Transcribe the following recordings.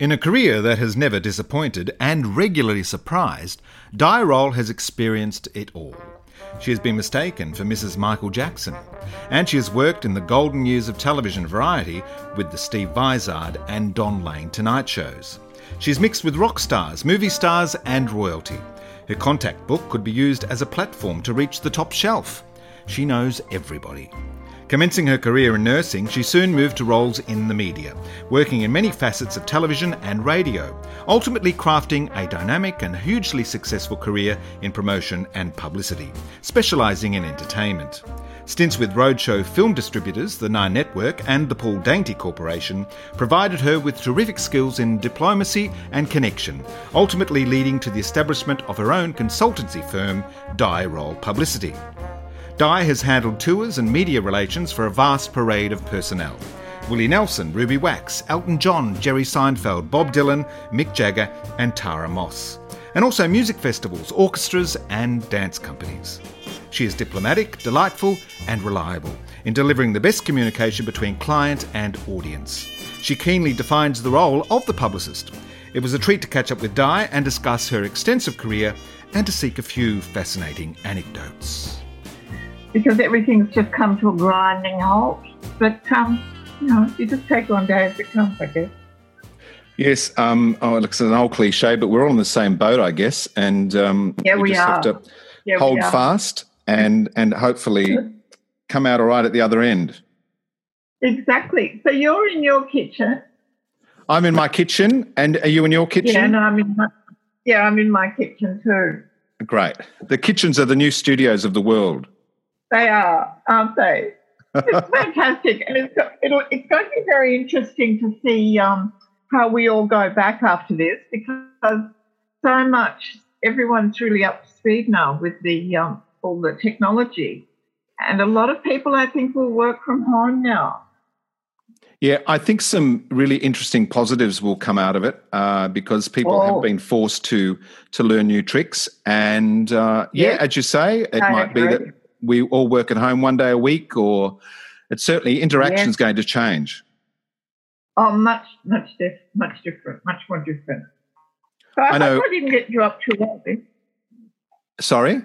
In a career that has never disappointed and regularly surprised, Di Rolle has experienced it all. She has been mistaken for Mrs. Michael Jackson, and she has worked in the golden years of television variety with the Steve Vizard and Don Lane Tonight shows. She's mixed with rock stars, movie stars and royalty. Her contact book could be used as a platform to reach the top shelf. She knows everybody. Commencing her career in nursing, she soon moved to roles in the media, working in many facets of television and radio, ultimately crafting a dynamic and hugely successful career in promotion and publicity, specialising in entertainment. Stints with Roadshow film distributors, the Nine Network and the Paul Dainty Corporation provided her with terrific skills in diplomacy and connection, ultimately leading to the establishment of her own consultancy firm, Di Rolle Publicity. Di has handled tours and media relations for a vast parade of personnel. Willie Nelson, Ruby Wax, Elton John, Jerry Seinfeld, Bob Dylan, Mick Jagger and Tara Moss. And also music festivals, orchestras and dance companies. She is diplomatic, delightful and reliable in delivering the best communication between client and audience. She keenly defines the role of the publicist. It was a treat to catch up with Di and discuss her extensive career and to seek a few fascinating anecdotes. Because everything's just come to a grinding halt. But, you just take one day as it comes, I guess. Yes, it's an old cliche, but we're all in the same boat, I guess. And we just have to hold fast and hopefully come out all right at the other end. Exactly. So you're in your kitchen. I'm in my kitchen. And are you in your kitchen? Yeah, I'm in my kitchen too. Great. The kitchens are the new studios of the world. They are, aren't they? It's fantastic, and it's going to be very interesting to see how we all go back after this, because so much, everyone's really up to speed now with the all the technology, and a lot of people, I think, will work from home now. Yeah, I think some really interesting positives will come out of it because people have been forced to learn new tricks, and as you say, it might be that we all work at home one day a week, or it's certainly interaction is going to change. Oh, much more different. So I hope I didn't get you up too early. Sorry?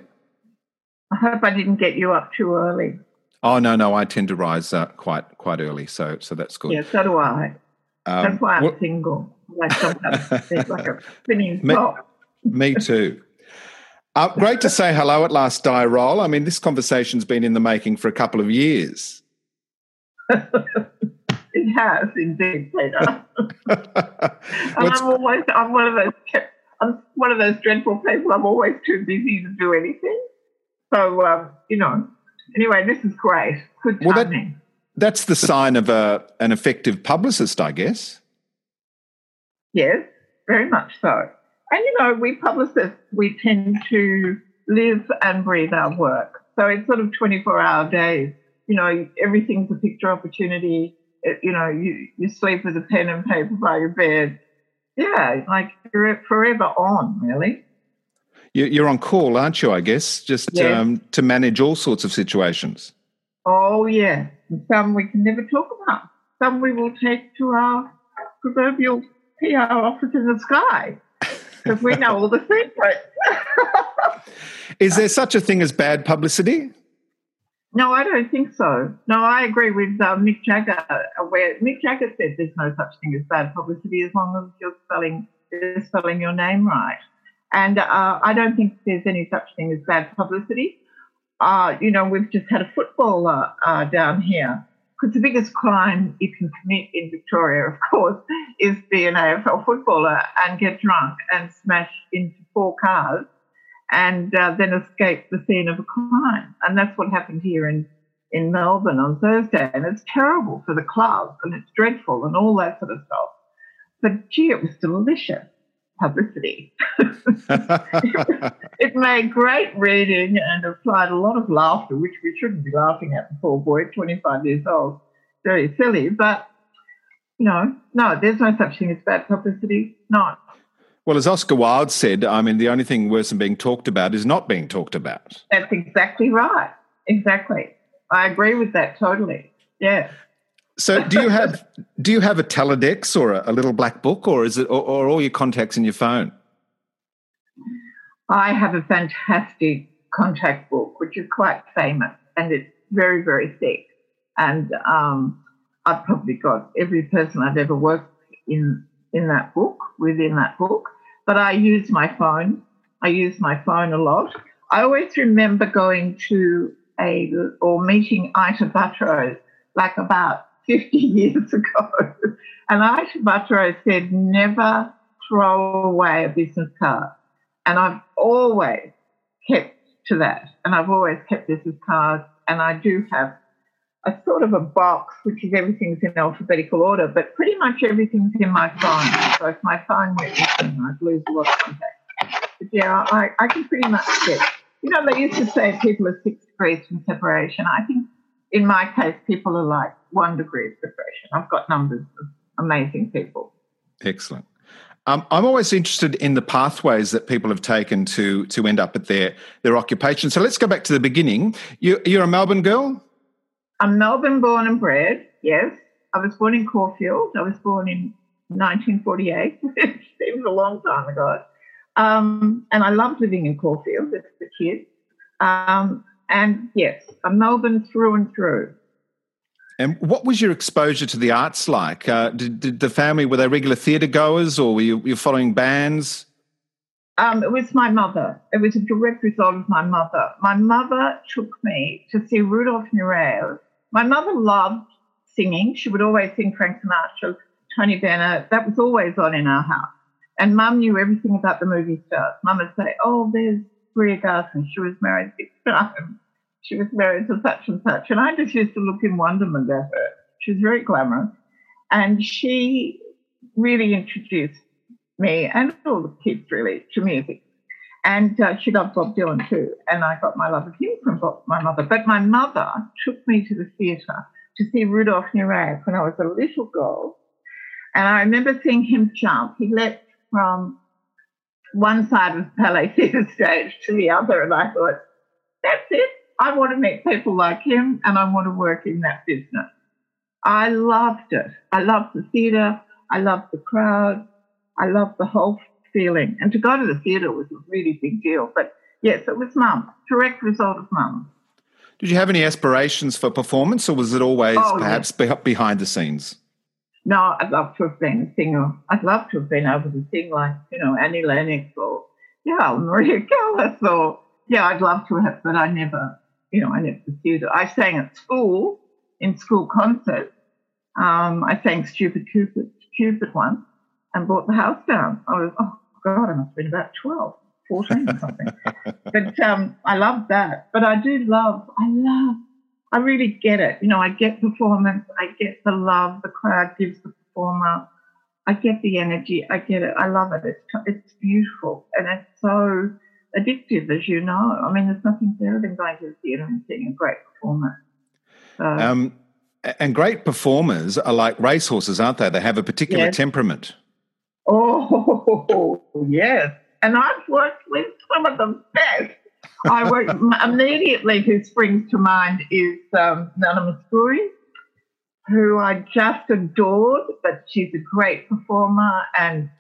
I hope I didn't get you up too early. Oh, no, I tend to rise quite early, so that's good. Yeah, so do I. That's why I'm single. I sometimes sleep like a spinning top. Me too. Great to say hello at last, Di Rolle. I mean, this conversation's been in the making for a couple of years. It has indeed, Peter. I'm one of those dreadful people. I'm always too busy to do anything. So anyway, this is great. Good timing. That's the sign of an effective publicist, I guess. Yes, very much so. And, we publicists, we tend to live and breathe our work. So it's sort of 24-hour days. Everything's a picture opportunity. You sleep with a pen and paper by your bed. Yeah, like you're forever on, really. You're on call, aren't you, I guess, to manage all sorts of situations. Oh, yeah. And some we can never talk about. Some we will take to our proverbial PR office in the sky. Because we know all the secrets. Is there such a thing as bad publicity? No, I don't think so. No, I agree with Mick Jagger, where Mick Jagger said there's no such thing as bad publicity as long as you're spelling your name right. And I don't think there's any such thing as bad publicity. We've just had a footballer down here. Because the biggest crime you can commit in Victoria, of course, is be an AFL footballer and get drunk and smash into four cars and then escape the scene of a crime. And that's what happened here in Melbourne on Thursday. And it's terrible for the club and it's dreadful and all that sort of stuff. But, gee, it was delicious publicity. It made great reading and applied a lot of laughter, which we shouldn't be laughing at the poor boy, 25 years old. Very silly, but, no, there's no such thing as bad publicity, not. Well, as Oscar Wilde said, I mean, the only thing worse than being talked about is not being talked about. That's exactly right. Exactly. I agree with that totally, yeah. So do you have a Teledex or a little black book, or is it or all your contacts in your phone? I have a fantastic contact book, which is quite famous, and it's very, very thick. And I've probably got every person I've ever worked in that book, within that book. But I use my phone. I use my phone a lot. I always remember going to meeting Ita Buttrose like about 50 years ago. And Ita Buttrose said, never throw away a business card. And I've always kept to that. And I've always kept business cards. And I do have a sort of a box, which is everything's in alphabetical order, but pretty much everything's in my phone. So if my phone went missing, I'd lose a lot of contact. But yeah, I can pretty much get. You know, they used to say people are 6 degrees from separation. I think in my case, people are like 1 degree of separation. I've got numbers of amazing people. Excellent. I'm always interested in the pathways that people have taken to end up at their occupation. So let's go back to the beginning. You're a Melbourne girl? I'm Melbourne born and bred, yes. I was born in Caulfield. I was born in 1948, which seems a long time ago. And I loved living in Caulfield as a kid. And yes, I'm Melbourne through and through. And what was your exposure to the arts like? Did the family, were they regular theatre goers, or were you following bands? It was my mother. It was a direct result of my mother. My mother took me to see Rudolf Nureyev. My mother loved singing. She would always sing Frank Sinatra, Tony Bennett. That was always on in our house. And Mum knew everything about the movie stars. Mum would say, oh, there's Maria Garson. She was married 6 times. She was married to such and such. And I just used to look in wonderment at her. She was very glamorous. And she really introduced me and all the kids, really, to music. And she loved Bob Dylan too. And I got my love of him from my mother. But my mother took me to the theatre to see Rudolf Nureyev when I was a little girl. And I remember seeing him jump. He leapt from one side of the Palais Theatre stage to the other. And I thought, that's it. I want to meet people like him, and I want to work in that business. I loved it. I loved the theatre. I loved the crowd. I loved the whole feeling. And to go to the theatre was a really big deal. But, yes, it was Mum, direct result of Mum. Did you have any aspirations for performance, or was it always behind the scenes? No, I'd love to have been a singer. I'd love to have been able to sing like, Annie Lennox or, Maria Callas or, I'd love to have, but I never... I never pursued it. I sang at school, in school concerts. I sang Stupid Cupid once and brought the house down. I was, I must have been about 12, 14 or something. But I loved that. But I do love, I really get it. I get performance. I get the love the crowd gives the performer. I get the energy. I get it. I love it. It's beautiful. And it's so... addictive, as you know. I mean, there's nothing better than going to the theatre and seeing a great performer. So. And great performers are like racehorses, aren't they? They have a particular temperament. Oh, yes. And I've worked with some of the best. I worked immediately, who springs to mind is Nana Muscuri, who I just adored, but she's a great performer and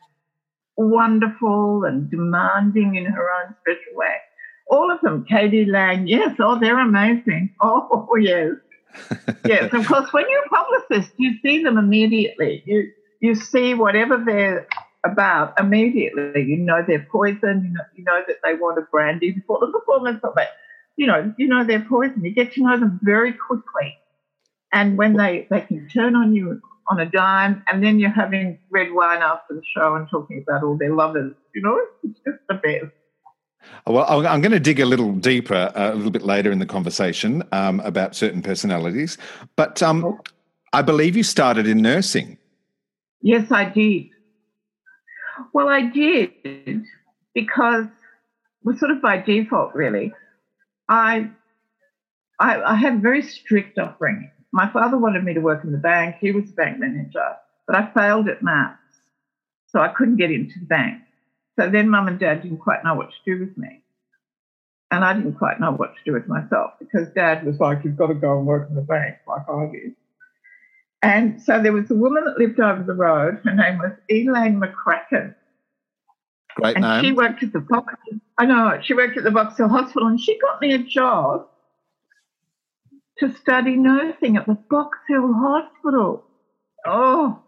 wonderful and demanding in her own special way. All of them, k.d. lang, yes, they're amazing. Oh, yes. Yes, of course, when you're a publicist, you see them immediately. You see whatever they're about immediately. You know they're poison. You know that they want a brandy before the performance of it. You know they're poison. You get to know them very quickly. And when they can turn on you on a dime, and then you're having red wine after the show and talking about all their lovers. It's just the best. Well, I'm going to dig a little deeper a little bit later in the conversation about certain personalities. But I believe you started in nursing. Yes, I did. Well, I did because it was sort of by default, really. I had a very strict upbringing. My father wanted me to work in the bank. He was a bank manager, but I failed at maths, so I couldn't get into the bank. So then Mum and Dad didn't quite know what to do with me, and I didn't quite know what to do with myself because Dad was like, you've got to go and work in the bank like I did. And so there was a woman that lived over the road. Her name was Elaine McCracken. Great name. And she worked at the Box. I know, she worked at the Box Hill Hospital, and she got me a job to study nursing at the Box Hill Hospital. Oh,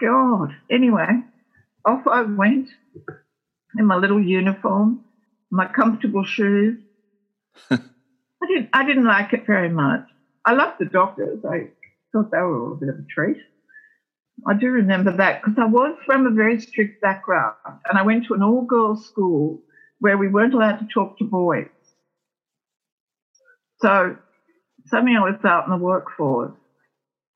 God. Anyway, off I went in my little uniform, my comfortable shoes. I didn't like it very much. I loved the doctors. I thought they were all a bit of a treat. I do remember that because I was from a very strict background, and I went to an all-girls school where we weren't allowed to talk to boys. So suddenly I was out in the workforce,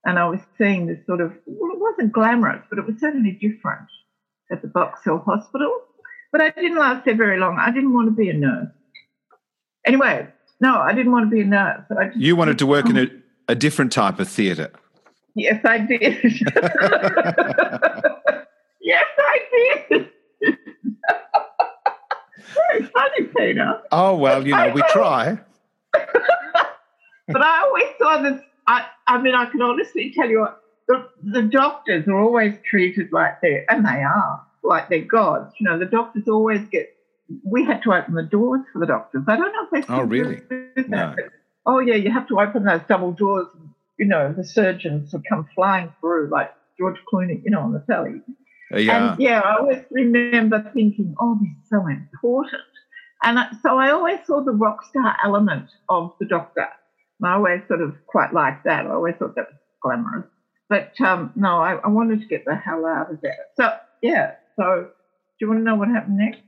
and I was seeing this sort of, well, it wasn't glamorous, but it was certainly different at the Box Hill Hospital. But I didn't last there very long. I didn't want to be a nurse. Anyway, no, I didn't want to be a nurse. You wanted to work in a different type of theatre. Yes, I did. Yes, I did. Very funny, Peter. Oh, well, you know, we try. But I always saw this. I mean, I can honestly tell you, the doctors are always treated like they're, and they are, like they're gods. You know, the doctors always get, we had to open the doors for the doctors. I don't know if they still do that. No. But, oh, yeah, you have to open those double doors. You know, the surgeons would come flying through like George Clooney, you know, on the telly. Yeah. And, yeah, I always remember thinking, oh, this is so important. And so I always saw the rock star element of the doctor. And I always sort of quite liked that. I always thought that was glamorous. But, no, I wanted to get the hell out of there. So, yeah, so do you want to know what happened next?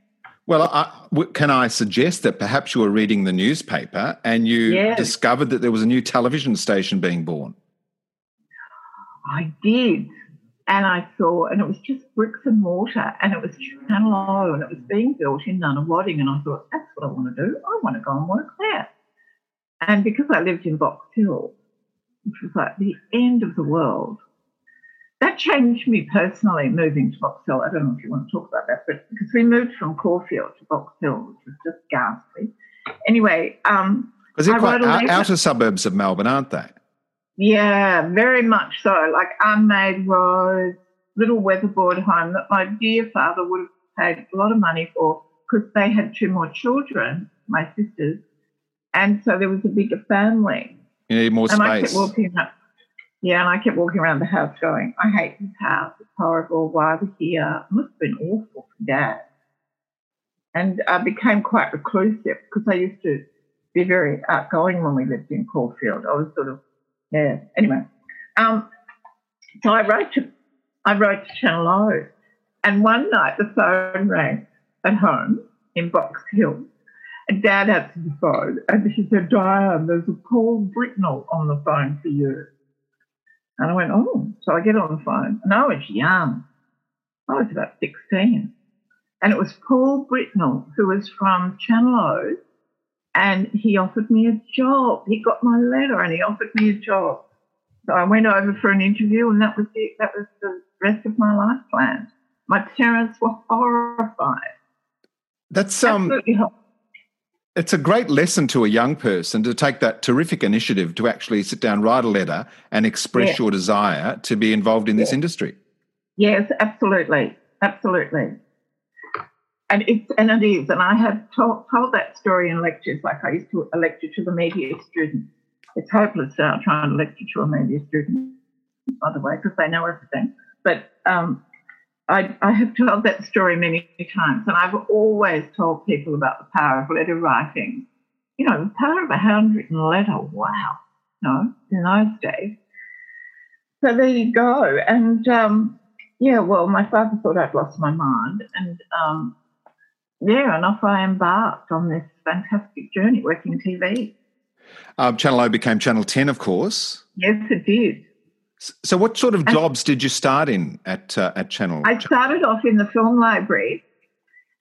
Well, can I suggest that perhaps you were reading the newspaper and you discovered that there was a new television station being born? I did. And I saw, and it was just bricks and mortar, and it was Channel O, and it was being built in Nunawading, and I thought, that's what I want to do. I want to go and work there. And because I lived in Box Hill, which was like the end of the world, that changed me personally, moving to Box Hill. I don't know if you want to talk about that, but because we moved from Caulfield to Box Hill, which was just ghastly. Anyway, because they're quite outer suburbs of Melbourne, aren't they? Yeah, very much so. Like unmade roads, little weatherboard home that my dear father would have paid a lot of money for because they had 2 more children, my sisters, and so there was a bigger family. You need more space. I kept walking up. Yeah, and I kept walking around the house going, I hate this house, it's horrible, why are we here? It must have been awful for Dad. And I became quite reclusive because I used to be very outgoing when we lived in Caulfield. I was sort of, yeah, anyway. So I wrote to Channel O, and one night the phone rang at home in Box Hill, and Dad answered the phone, and she said, Diane, there's a Paul Britnell on the phone for you. And I went, oh, so I get on the phone. And I was young. I was about 16. And it was Paul Britnell, who was from Channel O, and he offered me a job. He got my letter and he offered me a job. So I went over for an interview, and that was it. That was the rest of my life plan. My parents were horrified. That's absolutely horrified. It's a great lesson to a young person to take that terrific initiative to actually sit down, write a letter and express your desire to be involved in this industry. Yes, absolutely. Absolutely. And it is. And I have told that story in lectures, like I used to lecture to the media students. It's hopeless now trying to lecture to a media student, by the way, because they know everything. But I have told that story many times, and I've always told people about the power of letter writing. You know, the power of a handwritten letter, wow, no, in those days. So there you go. And, yeah, well, my father thought I'd lost my mind. And, yeah, and off I embarked on this fantastic journey working TV. Channel O became Channel 10, of course. Yes, it did. So what sort of jobs did you start in at Channel? I started off in the film library,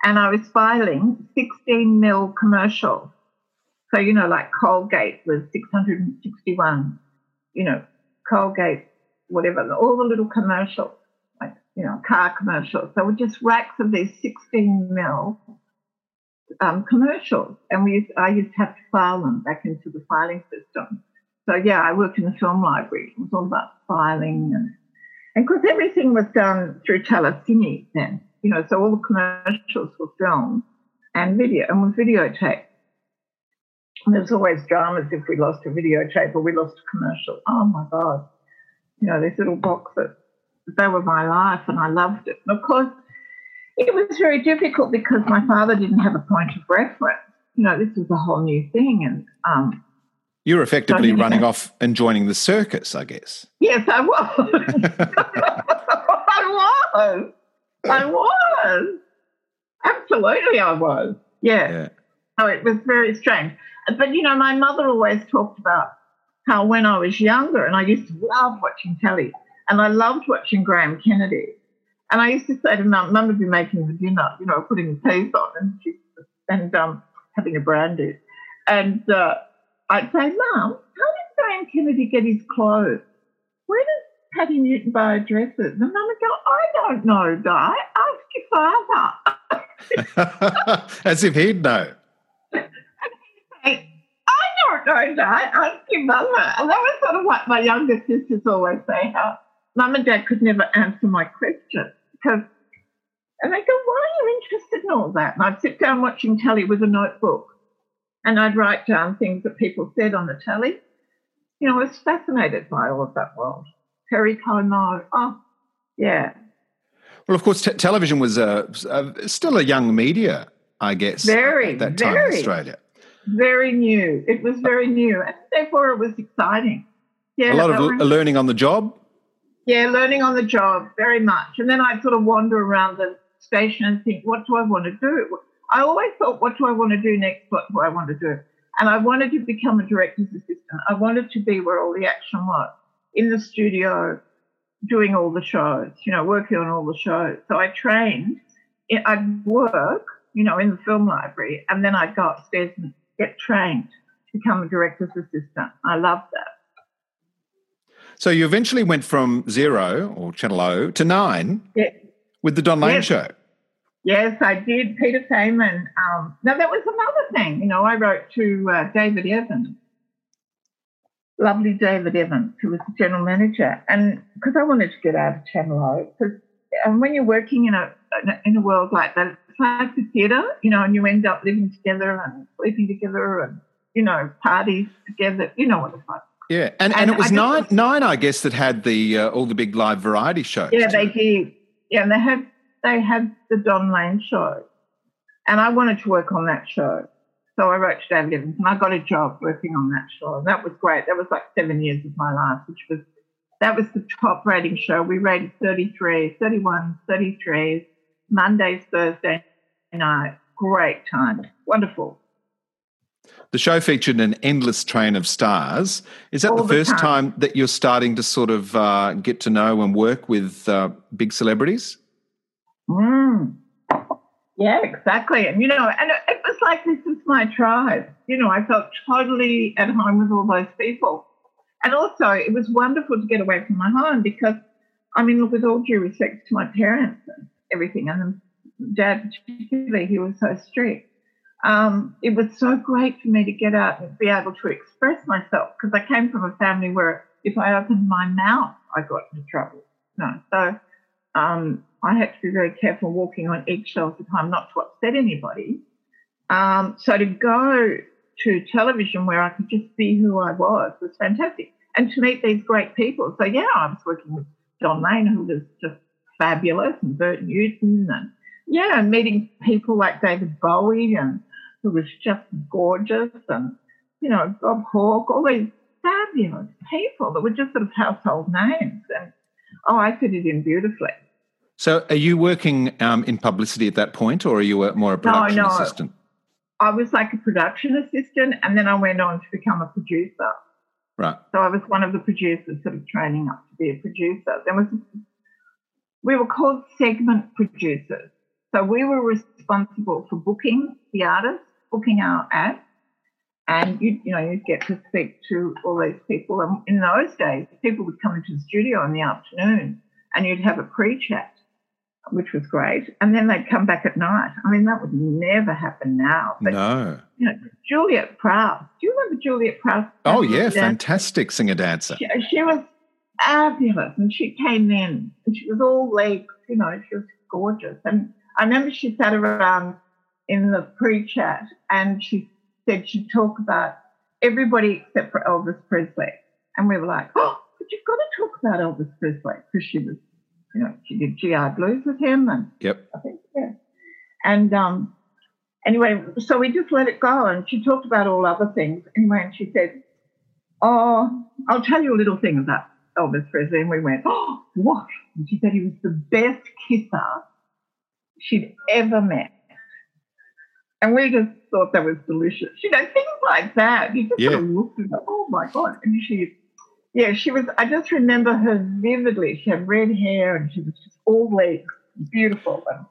and I was filing 16 mil commercials. So, you know, like Colgate was 661, you know, Colgate, whatever, all the little commercials, like, you know, car commercials. So we're just racks of these 16 mil commercials, and I used to have to file them back into the filing system. So, yeah, I worked in the film library. It was all about filing. And because everything was done through telecine then, you know, so all the commercials were filmed and video and were videotaped. And there's always dramas if we lost a videotape or we lost a commercial. Oh, my God. You know, these little boxes. They were my life and I loved it. And, of course, it was very difficult because my father didn't have a point of reference. You know, this was a whole new thing. And you were effectively running off and joining the circus, I guess. Yes, I was. I was. Absolutely I was. Yeah. So it was very strange. But, you know, my mother always talked about how when I was younger, and I used to love watching telly, and I loved watching Graham Kennedy. And I used to say to Mum, Mum would be making the dinner, you know, putting the peas on and having a brandy. And I'd say, Mum, how does Graham Kennedy get his clothes? Where does Patty Newton buy dresses? And Mum would go, I don't know, Di. Ask your father. As if he'd know. I don't know, Di. Ask your mother. And that was sort of what my younger sisters always say, how Mum and Dad could never answer my questions. And they go, why are you interested in all that? And I'd sit down watching telly with a notebook and I'd write down things that people said on the telly. You know, I was fascinated by all of that world. Perry Como. Oh, yeah. Well, of course, television was still a young media, I guess, at that time in Australia. Very new. It was very new. And therefore, it was exciting. Yeah, a lot of learning on the job. Yeah, learning on the job, very much. And then I'd sort of wander around the station and think, what do I want to do? I always thought, what do I want to do next? What do I want to do? And I wanted to become a director's assistant. I wanted to be where all the action was, in the studio, doing all the shows, you know, working on all the shows. So I trained. I'd work, you know, in the film library, and then I'd go upstairs and get trained to become a director's assistant. I loved that. So you eventually went from Zero or Channel O to Nine with the Don Lane show. Yes, I did. Peter Kamen. Now, that was another thing. You know, I wrote to David Evans, lovely David Evans, who was the general manager, and because I wanted to get out of Channel O. Because when you're working in a world like that, it's like the theatre, you know, and you end up living together and sleeping together and, you know, parties together. You know what it's like. Yeah, and it was Nine, I guess, that had the all the big live variety shows. Yeah, they did. Yeah, and they had the Don Lane show, and I wanted to work on that show, so I wrote to David Evans, and I got a job working on that show, and that was great. That was like 7 years of my life, that was the top rating show. We rated 33, 31, 33, Mondays, Thursday night. Great time, wonderful. The show featured an endless train of stars. Is that the first time that you're starting to sort of get to know and work with big celebrities? Yeah, exactly. And, you know, and it was like, this is my tribe. You know, I felt totally at home with all those people. And also it was wonderful to get away from my home because, I mean, with all due respect to my parents and everything, and Dad particularly, he was so strict. It was so great for me to get out and be able to express myself because I came from a family where if I opened my mouth, I got into trouble. No, so I had to be very careful walking on eggshells at the time not to upset anybody. So to go to television where I could just be who I was fantastic, and to meet these great people. So, yeah, I was working with Don Lane, who was just fabulous, and Bert Newton and, yeah, and meeting people like David Bowie and who was just gorgeous, and, you know, Bob Hawke, all these fabulous people that were just sort of household names. And, oh, I fit it in beautifully. So are you working in publicity at that point, or are you more a production assistant? I was like a production assistant, and then I went on to become a producer. Right. So I was one of the producers sort of training up to be a producer. We were called segment producers. So we were responsible for booking the artists, booking our ads, and, you'd get to speak to all these people. And in those days, people would come into the studio in the afternoon and you'd have a pre-chat which was great. And then they'd come back at night. I mean, that would never happen now. But, no. You know, Juliet Prowse. Do you remember Juliet Prowse? Oh, yeah, fantastic singer-dancer. She was fabulous, and she came in, and she was all legs, you know, she was gorgeous. And I remember she sat around in the pre-chat and she said she'd talk about everybody except for Elvis Presley. And we were like, oh, but you've got to talk about Elvis Presley, because she was, you know, she did GI Blues with him. And yep. I think, yeah. And anyway, so we just let it go, and she talked about all other things. Anyway, and she said, oh, I'll tell you a little thing about Elvis Presley. And we went, oh, what? And she said he was the best kisser she'd ever met. And we just thought that was delicious. You know, things like that. You just sort of looked and go, oh, my God. And she, yeah, she was, I just remember her vividly. She had red hair and she was just all legs, beautiful. And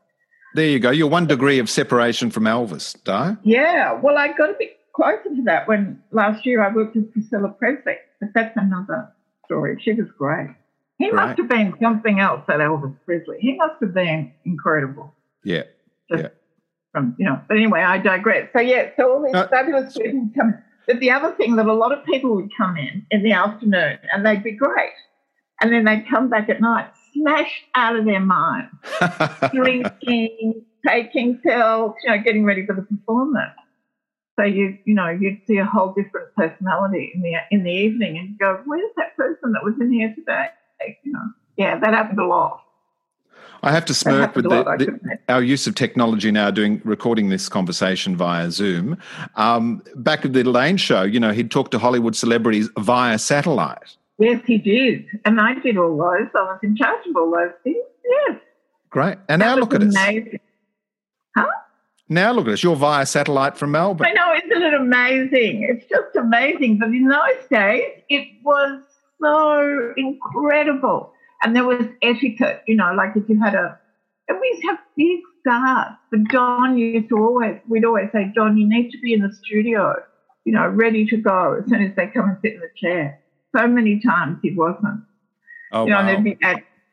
there you go. You're one degree of separation from Elvis, Di. Yeah. Well, I got a bit closer to that when last year I worked with Priscilla Presley, but that's another story. She was great. He must have been something else, that Elvis Presley. He must have been incredible. Yeah. Just, yeah. You know, but anyway, I digress. So, yeah, so all these fabulous people come in. But the other thing that a lot of people would come in the afternoon, and they'd be great. And then they'd come back at night, smashed out of their mind, drinking, taking pills, you know, getting ready for the performance. So, you know, you'd see a whole different personality in the evening, and you'd go, where's that person that was in here today? You know, yeah, that happened a lot. I have to smirk with our use of technology now, recording this conversation via Zoom. Back at the Lane show, you know, he'd talk to Hollywood celebrities via satellite. Yes, he did. And I did all those. I was in charge of all those things, yes. Great. And now look at us. Amazing. Huh? Now look at us. You're via satellite from Melbourne. I know, isn't it amazing? It's just amazing. But in those days, it was so incredible. And there was etiquette, you know, like if you had and we used to have big stars. But Don we'd always say, Don, you need to be in the studio, you know, ready to go as soon as they come and sit in the chair. So many times he wasn't. Oh, you know, wow. There'd be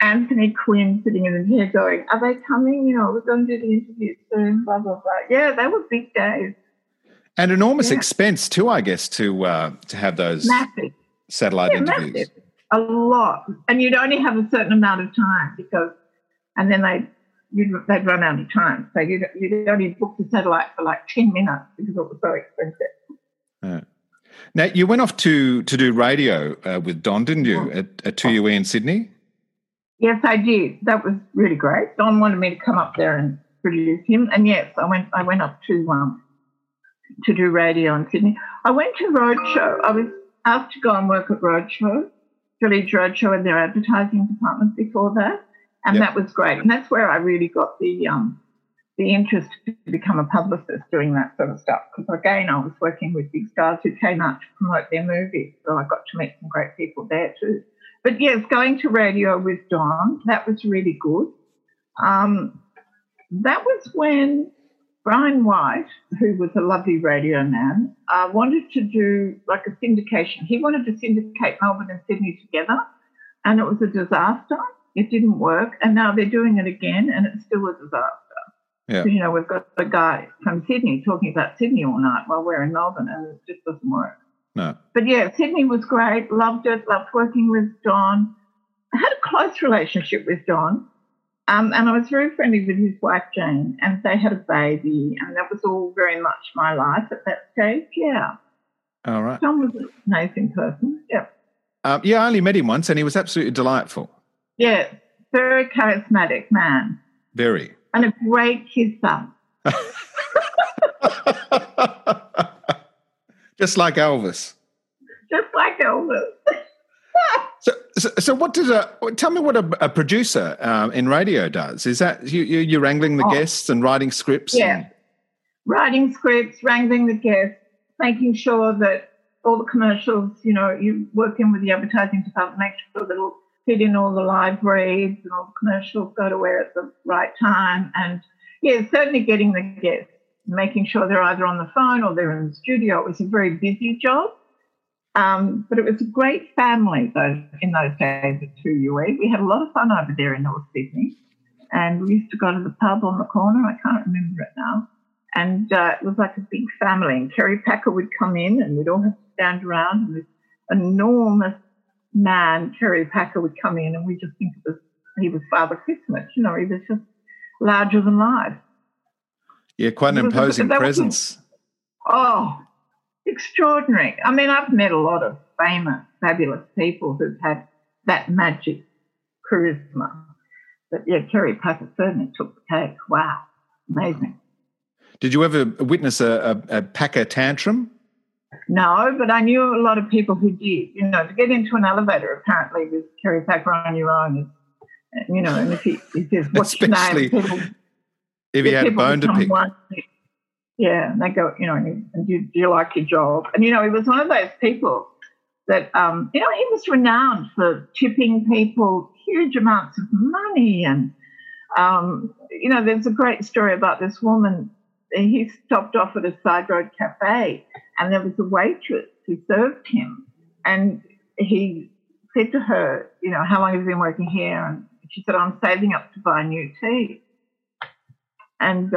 Anthony Quinn sitting in the chair going, are they coming? You know, we're going to do the interview soon, blah, blah, blah. Yeah, they were big days. And enormous expense too, I guess, to have those satellite interviews. Massive. A lot, and you'd only have a certain amount of time because they'd run out of time. So you'd only book the satellite for like 10 minutes because it was so expensive. Now you went off to do radio with Don, didn't you? At 2UE in Sydney. Yes, I did. That was really great. Don wanted me to come up there and produce him, and yes, I went up to do radio in Sydney. I went to Roadshow. I was asked to go and work at Roadshow. Village Roadshow and their advertising department before that, and that was great. And that's where I really got the interest to become a publicist doing that sort of stuff, because, again, I was working with big stars who came out to promote their movies, so I got to meet some great people there too. But, yes, going to radio with Don, that was really good. That was when Brian White, who was a lovely radio man, wanted to do like a syndication. He wanted to syndicate Melbourne and Sydney together, and it was a disaster. It didn't work, and now they're doing it again, and it's still a disaster. Yeah. So, you know, we've got a guy from Sydney talking about Sydney all night while we're in Melbourne, and it just doesn't work. No. But, yeah, Sydney was great, loved it, loved working with Don. I had a close relationship with Don. And I was very friendly with his wife, Jane, and they had a baby, and that was all very much my life at that stage, yeah. All right. John was an amazing person, yeah. I only met him once, and he was absolutely delightful. Yeah, very charismatic man. Very. And a great kisser. Just like Elvis. Just like Elvis. So what does tell me what a producer in radio does? Is that you're wrangling the guests and writing scripts? Yeah, writing scripts, wrangling the guests, making sure that all the commercials, you know, you work in with the advertising department, make sure that it'll fit in all the live reads and all the commercials go to where at the right time. And, yeah, certainly getting the guests, making sure they're either on the phone or they're in the studio. It was a very busy job. But it was a great family in those days at 2UE. We had a lot of fun over there in North Sydney. And we used to go to the pub on the corner. I can't remember it now. And it was like a big family. And Kerry Packer would come in and we'd all have to stand around. And this enormous man, Kerry Packer, would come in and we just think it was, he was Father Christmas. You know, he was just larger than life. Yeah, quite an imposing presence. Oh, extraordinary. I mean, I've met a lot of famous, fabulous people who've had that magic charisma. But, yeah, Kerry Packer certainly took the cake. Wow, amazing. Did you ever witness a Packer tantrum? No, but I knew a lot of people who did. You know, to get into an elevator apparently with Kerry Packer on your own, is, you know, and if there's what's your name, people, if he had a bone to pick. Yeah, and they go, you know, and do you like your job? And, you know, he was one of those people that, you know, he was renowned for tipping people huge amounts of money. And, you know, there's a great story about this woman. He stopped off at a side road cafe and there was a waitress who served him. And he said to her, you know, how long have you been working here? And she said, I'm saving up to buy new tea. And,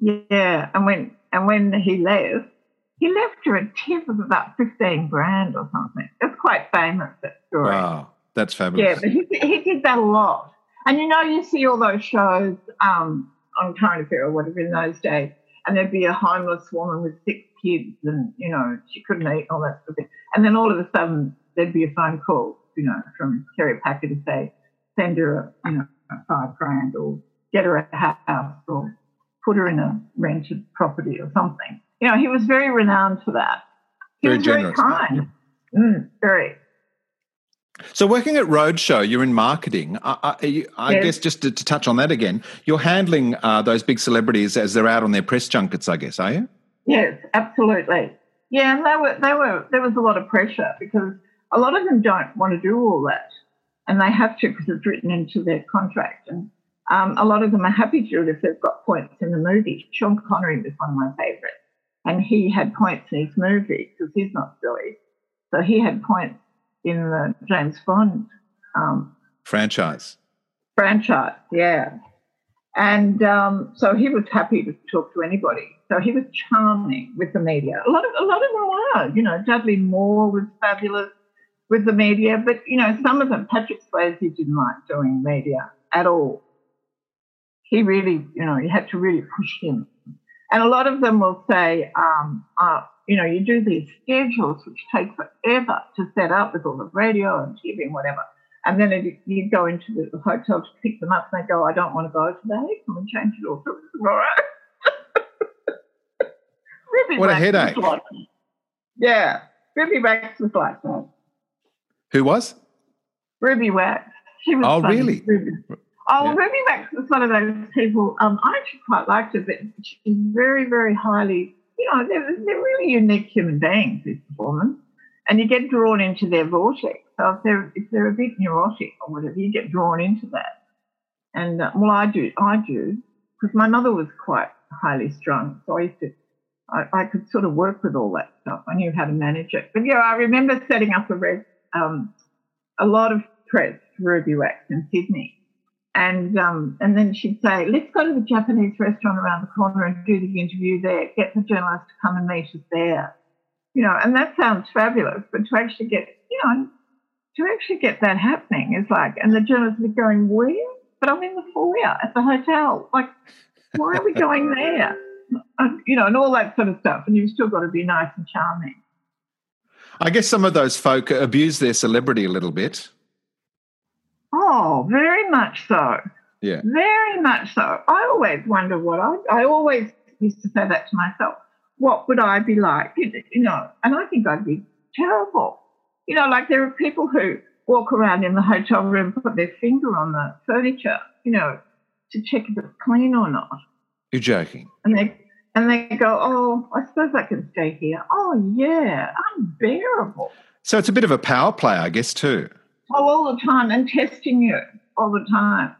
yeah, and when he left her a tip of about 15 grand or something. That's quite famous, that story. Wow, that's fabulous. Yeah, but he did that a lot. And, you know, you see all those shows on Current Affairs or whatever in those days, and there'd be a homeless woman with 6 kids and, you know, she couldn't eat and all that sort of thing. And then all of a sudden there'd be a phone call, you know, from Kerry Packer to say, send her, a, you know, $5 grand or get her a house or put her in a rented property or something. You know, he was very renowned for that. He was very kind. Very. So working at Roadshow, you're in marketing. I guess just to touch on that again, you're handling those big celebrities as they're out on their press junkets, I guess, are you? Yes, absolutely. Yeah, and there was a lot of pressure because a lot of them don't want to do all that and they have to because it's written into their contract. And a lot of them are happy to if they've got points in the movie. Sean Connery was one of my favourites. And he had points in his movie because he's not silly. So he had points in the James Bond franchise, yeah. And so he was happy to talk to anybody. So he was charming with the media. A lot of them were, you know. Dudley Moore was fabulous with the media, but you know, some of them, Patrick Swayze didn't like doing media at all. He really, you know, you had to really push him. And a lot of them will say, you know, you do these schedules which take forever to set up with all the radio and TV and whatever. And then you go into the hotel to pick them up and they go, I don't want to go today. Can we change it all to tomorrow? What a headache. Yeah. Ruby Wax was like that. Who was? Ruby Wax. She was funny. Really? Ruby. Oh, yeah. Ruby Wax was one of those people. I actually quite liked her, but she's very, very highly, you know, they're really unique human beings, these women, and you get drawn into their vortex. So if they're a bit neurotic or whatever, you get drawn into that. And, well, I do, because my mother was quite highly strung, so I could sort of work with all that stuff. I knew how to manage it. But, yeah, I remember setting up a lot of press for Ruby Wax in Sydney. And then she'd say, let's go to the Japanese restaurant around the corner and do the interview there, get the journalist to come and meet us there. You know, and that sounds fabulous, but to actually get, you know, that happening is like, and the journalist would be going, where? But I'm in the foyer at the hotel. Like, why are we going there? And, you know, and all that sort of stuff. And you've still got to be nice and charming. I guess some of those folk abuse their celebrity a little bit. Oh, very much so. Yeah. Very much so. I always wonder what I always used to say that to myself. What would I be like? You know, and I think I'd be terrible. You know, like there are people who walk around in the hotel room, put their finger on the furniture, you know, to check if it's clean or not. You're joking. And they go, oh, I suppose I can stay here. Oh, yeah, unbearable. So it's a bit of a power play, I guess, too. Oh, all the time, and testing you all the time.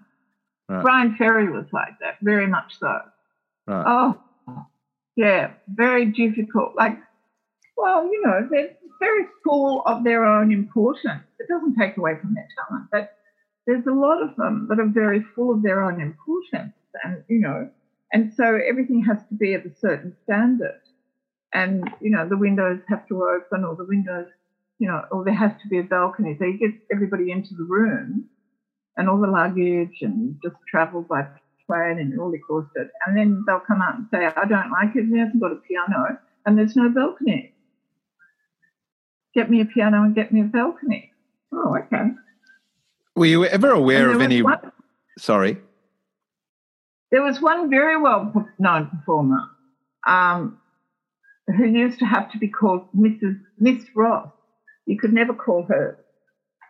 Right. Brian Ferry was like that, very much so. Right. Oh, yeah, very difficult. Like, well, you know, they're very full of their own importance. It doesn't take away from their talent, but there's a lot of them that are very full of their own importance, and, you know, and so everything has to be of a certain standard. And, you know, the windows have to open, or the windows, you know, or there has to be a balcony. So you get everybody into the room and all the luggage and just travel by plane and all exhausted. And then they'll come out and say, I don't like it. He hasn't got a piano and there's no balcony. Get me a piano and get me a balcony. Oh, okay. Were you ever aware of any... Sorry. There was one very well-known performer who used to have to be called Miss Ross. You could never call her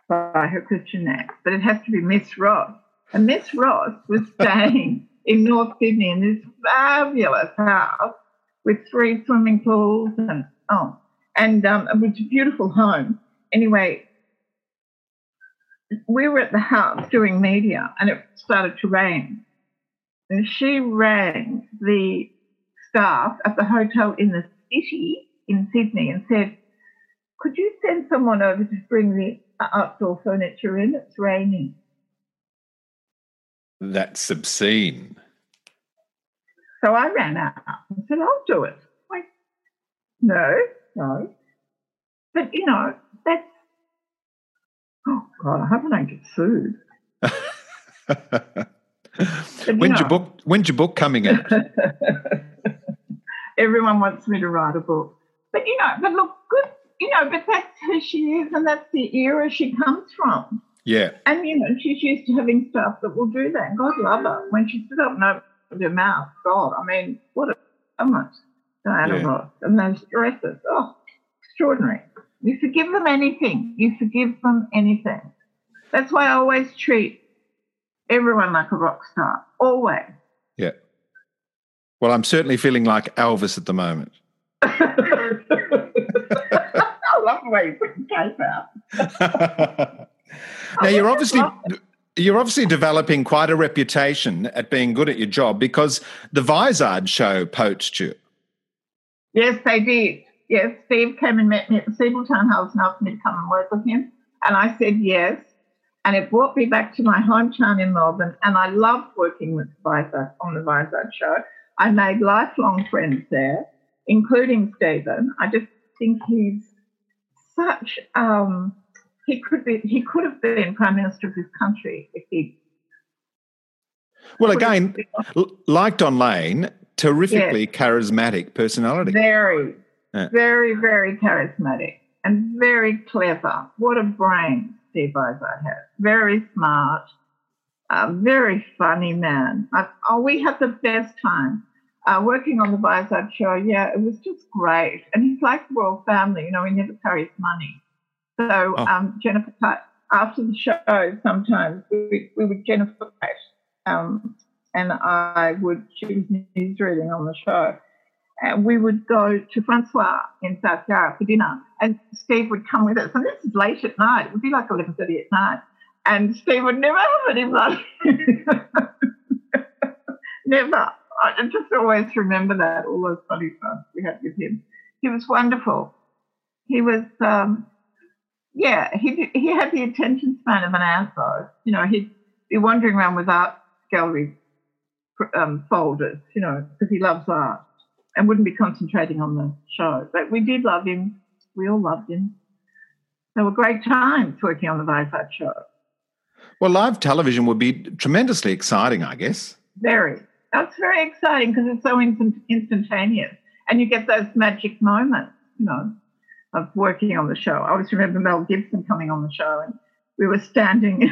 by her Christian name, but it has to be Miss Ross. And Miss Ross was staying in North Sydney in this fabulous house with 3 swimming pools and it was a beautiful home. Anyway, we were at the house doing media and it started to rain. And she rang the staff at the hotel in the city in Sydney and said, could you send someone over to bring the outdoor furniture in? It's raining. That's obscene. So I ran out and said, I'll do it. Like, no. But, you know, that's, oh, God, I hope I don't get sued. But, when's your book coming out? Everyone wants me to write a book. But, you know, but look, good, you know, but that's who she is and that's the era she comes from. Yeah. And, you know, she's used to having stuff that will do that. And God love her. When she stood up and opened her mouth, God, I mean, what a much Diana Ross. And those dresses, oh, extraordinary. You forgive them anything. You forgive them anything. That's why I always treat everyone like a rock star, always. Yeah. Well, I'm certainly feeling like Elvis at the moment. I love the way you put the tape out. Now, you're obviously developing quite a reputation at being good at your job because the Vizard show poached you. Yes, they did. Yes, Steve came and met me at the Sebel Townhouse and asked me to come and work with him, and I said yes. And it brought me back to my hometown in Melbourne, and I loved working with Vizard on the Vizard show. I made lifelong friends there, including Stephen. I just think he's such he could have been Prime Minister of this country if he... Well, again, like Don Lane, terrifically charismatic personality. Very, very charismatic and very clever. What a brain Steve Vizard has. Very smart, very funny man. We had the best time working on the Vizard show. Yeah, it was just great. And he's like the royal family, you know, he never carries money. So Jennifer Cutt, after the show sometimes, we would Jennifer Cutt and I would, she was newsreading on the show. And we would go to Francois in South Yarra for dinner, and Steve would come with us. And this is late at night. It would be like 11:30 at night. And Steve would never have any money. Never. I just always remember that, all those funny times we had with him. He was wonderful. He was, he had the attention span of an hour, though. You know, he'd be wandering around with art gallery folders, you know, because he loves art. And wouldn't be concentrating on the show. But we did love him. We all loved him. There were great times working on the Vizard show. Well, live television would be tremendously exciting, I guess. Very. That's very exciting because it's so instantaneous. And you get those magic moments, you know, of working on the show. I always remember Mel Gibson coming on the show and we were standing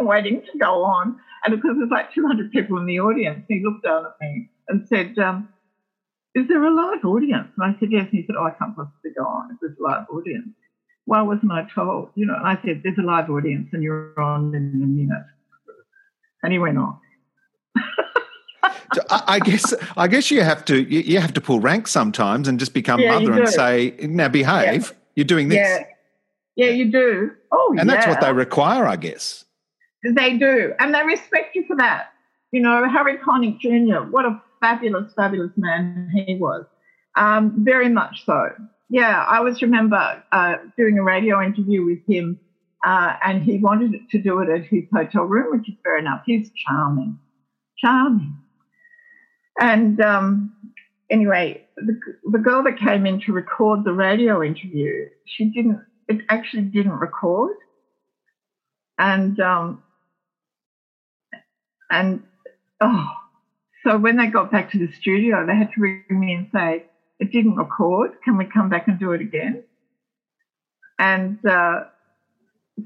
waiting to go on. And of course, there's like 200 people in the audience. He looked down at me and said, is there a live audience? And I said, yes. And he said, I can't possibly go on if there's a live audience. Why wasn't I told? You know, and I said, there's a live audience and you're on in a minute. And he went on. So I guess you have to pull rank sometimes and just become mother and say, now behave. Yeah. You're doing this. Yeah, you do. Oh, and that's what they require, I guess. They do. And they respect you for that. You know, Harry Connick Jr., what a fabulous, fabulous man he was. Very much so. Yeah, I always remember doing a radio interview with him And he wanted to do it at his hotel room, which is fair enough. He's charming. And anyway, the girl that came in to record the radio interview, she didn't, it actually didn't record. So when they got back to the studio, they had to ring me and say, it didn't record. Can we come back and do it again? And so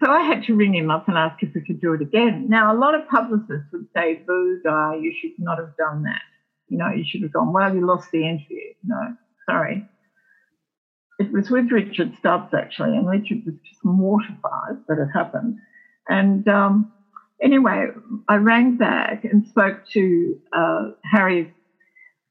I had to ring him up and ask if we could do it again. Now, a lot of publicists would say, boo, guy, you should not have done that. You know, you should have gone, well, you lost the interview. No, sorry. It was with Richard Stubbs, actually, and Richard was just mortified that it happened. And anyway, I rang back and spoke to Harry's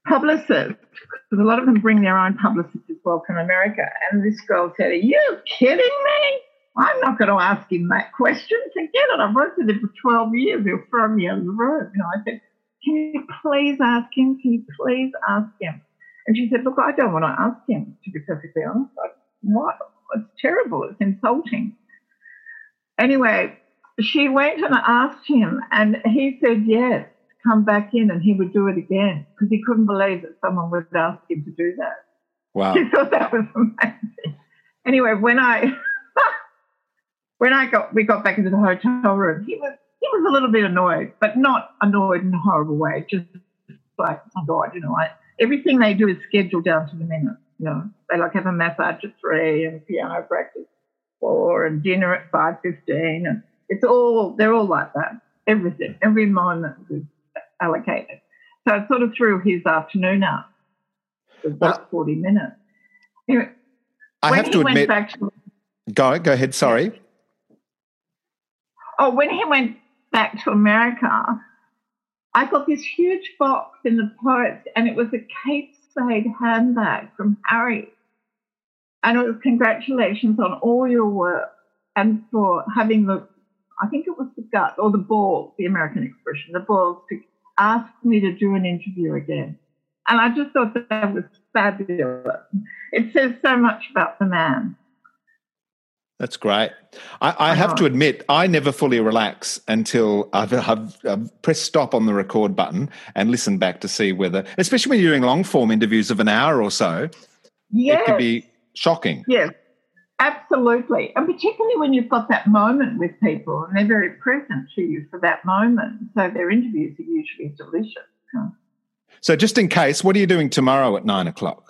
publicist, because a lot of them bring their own publicists as well from America. And this girl said, are you kidding me? I'm not going to ask him that question. Forget it. I've worked with him for 12 years. He'll throw me out of the room. And I said, can you please ask him? Can you please ask him? And she said, look, I don't want to ask him, to be perfectly honest. Like, what? It's terrible. It's insulting. Anyway, she went and asked him, and he said yes, come back in, and he would do it again because he couldn't believe that someone would ask him to do that. Wow. He thought that was amazing. Anyway, when I... we got back into the hotel room, he was a little bit annoyed, but not annoyed in a horrible way, just like, oh, God, you know, everything they do is scheduled down to the minute, you know. They, like, have a massage at 3 and piano practice at 4 and dinner at 5:15, and it's all, they're all like that, everything, every moment is allocated. So it sort of threw his afternoon up. It was about 40 minutes. Anyway, I have to admit, go ahead, sorry. Oh, when he went back to America, I got this huge box in the post, and it was a Kate Spade handbag from Harry. And it was congratulations on all your work and for having the, I think it was the guts or the balls, the American expression, the balls to ask me to do an interview again. And I just thought that was fabulous. It says so much about the man. That's great. I have to admit, I never fully relax until I've pressed stop on the record button and listened back to see whether, especially when you're doing long-form interviews of an hour or so, yes. It can be shocking. Yes, absolutely. And particularly when you've got that moment with people and they're very present to you for that moment, so their interviews are usually delicious. Huh? So just in case, what are you doing tomorrow at 9:00?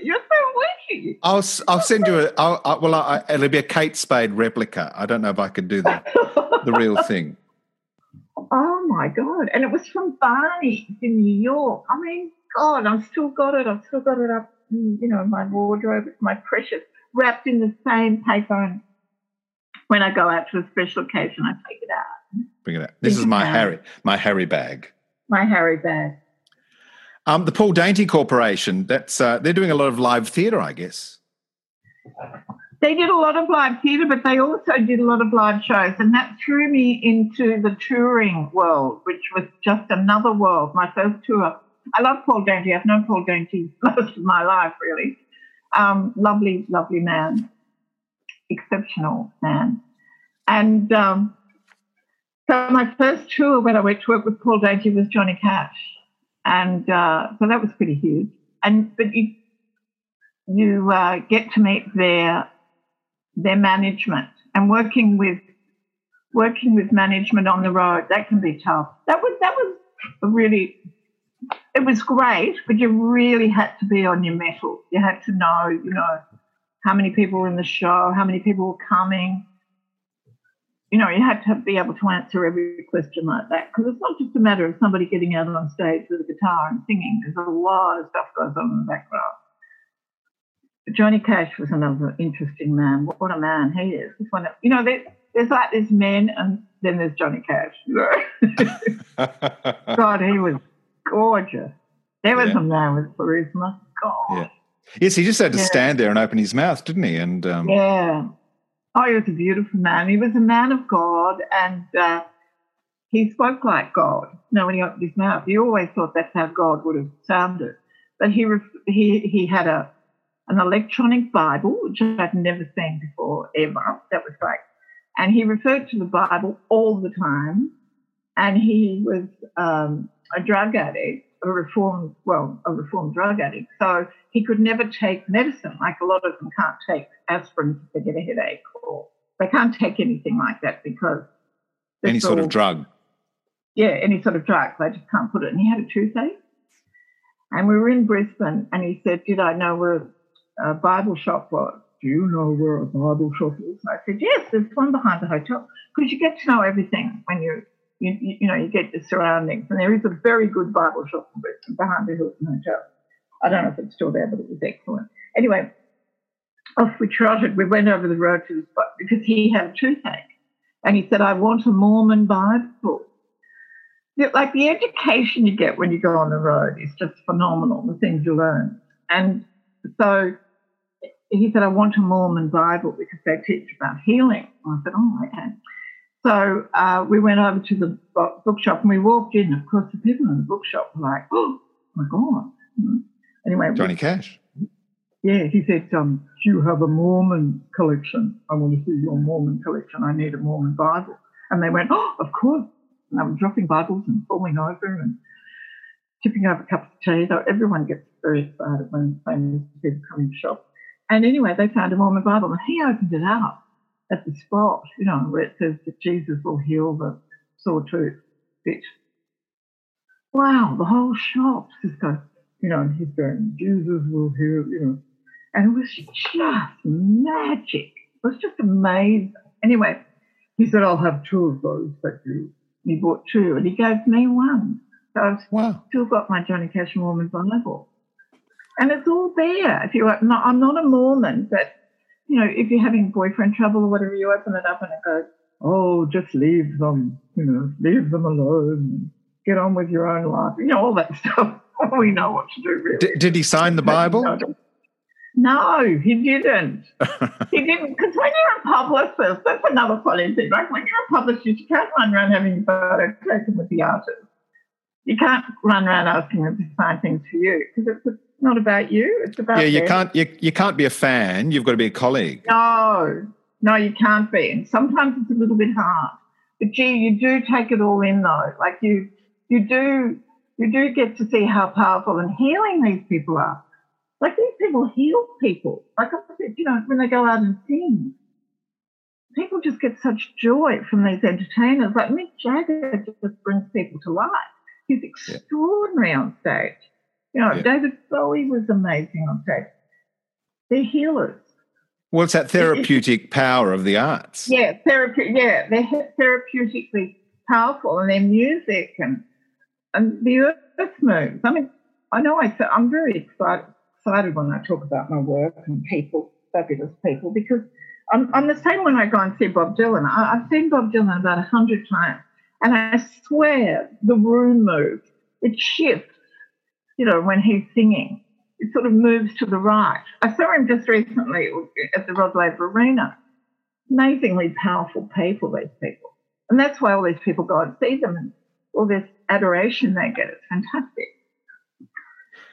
You're so witty. I'll send you a. It'll be a Kate Spade replica. I don't know if I could do that. The real thing. Oh my God! And it was from Barney's in New York. I mean, God, I've still got it. I've still got it up, you know, in my wardrobe. It's my precious, wrapped in the same paper. And when I go out to a special occasion, I take it out. Bring it out. This is my Harry. My Harry bag. My Harry bag. The Paul Dainty Corporation, that's they're doing a lot of live theatre, I guess. They did a lot of live theatre, but they also did a lot of live shows, and that threw me into the touring world, which was just another world, my first tour. I love Paul Dainty. I've known Paul Dainty most of my life, really. Lovely, lovely man, exceptional man. And so my first tour when I went to work with Paul Dainty was Johnny Cash. And so that was pretty huge. But you get to meet their management, and working with management on the road, that can be tough. It was great, but you really had to be on your mettle. You had to know, you know, how many people were in the show, how many people were coming. You know, you had to be able to answer every question like that, because it's not just a matter of somebody getting out on stage with a guitar and singing. There's a lot of stuff goes on in the background. But Johnny Cash was another interesting man. What a man he is. He's one of, you know, there's like there's men and then there's Johnny Cash. God, he was gorgeous. There was a man with charisma. God. Yeah. Yes, he just had to stand there and open his mouth, didn't he? And Oh, he was a beautiful man. He was a man of God, and he spoke like God. You know, when he opened his mouth, you always thought that's how God would have sounded. But he had an electronic Bible, which I'd never seen before, ever. That was like, and he referred to the Bible all the time. And he was a drug addict, a reformed drug addict. So he could never take medicine. Like a lot of them can't take aspirin if they get a headache, or they can't take anything like that because any sort of drug. Yeah, any sort of drug. They just can't put it. And he had a toothache. And we were in Brisbane, and he said, "Did I know where a Bible shop was?" "Do you know where a Bible shop is?" I said, "Yes, there's one behind the hotel." Because you get to know everything when you're, you get the surroundings. And there is a very good Bible shop in Brisbane behind the Hilton Hotel. I don't know if it's still there, but it was excellent. Anyway, off we trotted. We went over the road to the spot because he had a toothache. And he said, "I want a Mormon Bible." Like, the education you get when you go on the road is just phenomenal, the things you learn. And so he said, "I want a Mormon Bible because they teach about healing." And I said, "Oh, okay." So we went over to the bookshop and we walked in. Of course, the people in the bookshop were like, "Oh, my God." Anyway, Johnny Cash. Yeah, he said, "Do you have a Mormon collection? I want to see your Mormon collection. I need a Mormon Bible." And they went, "Oh, of course." And I was dropping Bibles and falling over and tipping over cups of tea. So everyone gets very excited when famous people come in the shop. And anyway, they found a Mormon Bible, and he opened it up at the spot, where it says that Jesus will heal the sore tooth bit. Wow, the whole shop just goes, and he's going, "Jesus will heal," And it was just magic. It was just amazing. Anyway, he said, "I'll have two of those that you." He bought two, and he gave me one. So I've still got my Johnny Cash Mormon Bible. And it's all there. If you open, I'm not a Mormon, but, if you're having boyfriend trouble or whatever, you open it up and it goes, "Oh, just leave them, leave them alone. Get on with your own life." All that stuff. We know what to do, really. Did he sign the Bible? No, he didn't. He didn't, because when you're a publicist, that's another funny thing. Like, when you're a publicist, you can't run around having your photo taken with the artist. You can't run around asking them to sign things for you, because it's not about you. It's about them. You can't be a fan. You've got to be a colleague. No, you can't be. And sometimes it's a little bit hard. But gee, you do take it all in, though. Like, you do get to see how powerful and healing these people are. Like, these people heal people. Like I said, when they go out and sing, people just get such joy from these entertainers. Like, Mick Jagger just brings people to life. He's extraordinary on stage. David Bowie was amazing on stage. They're healers. Well, it's that therapeutic power of the arts. Yeah, they're therapeutically powerful, and their music and the earth moves. I mean, I know I'm very excited when I talk about my work and people, fabulous people, because I'm the same when I go and see Bob Dylan. I've seen Bob Dylan about 100 times, and I swear the room moves. It shifts, when he's singing. It sort of moves to the right. I saw him just recently at the Rod Laver Arena. Amazingly powerful people, these people. And that's why all these people go and see them, and all this adoration they get. It's fantastic.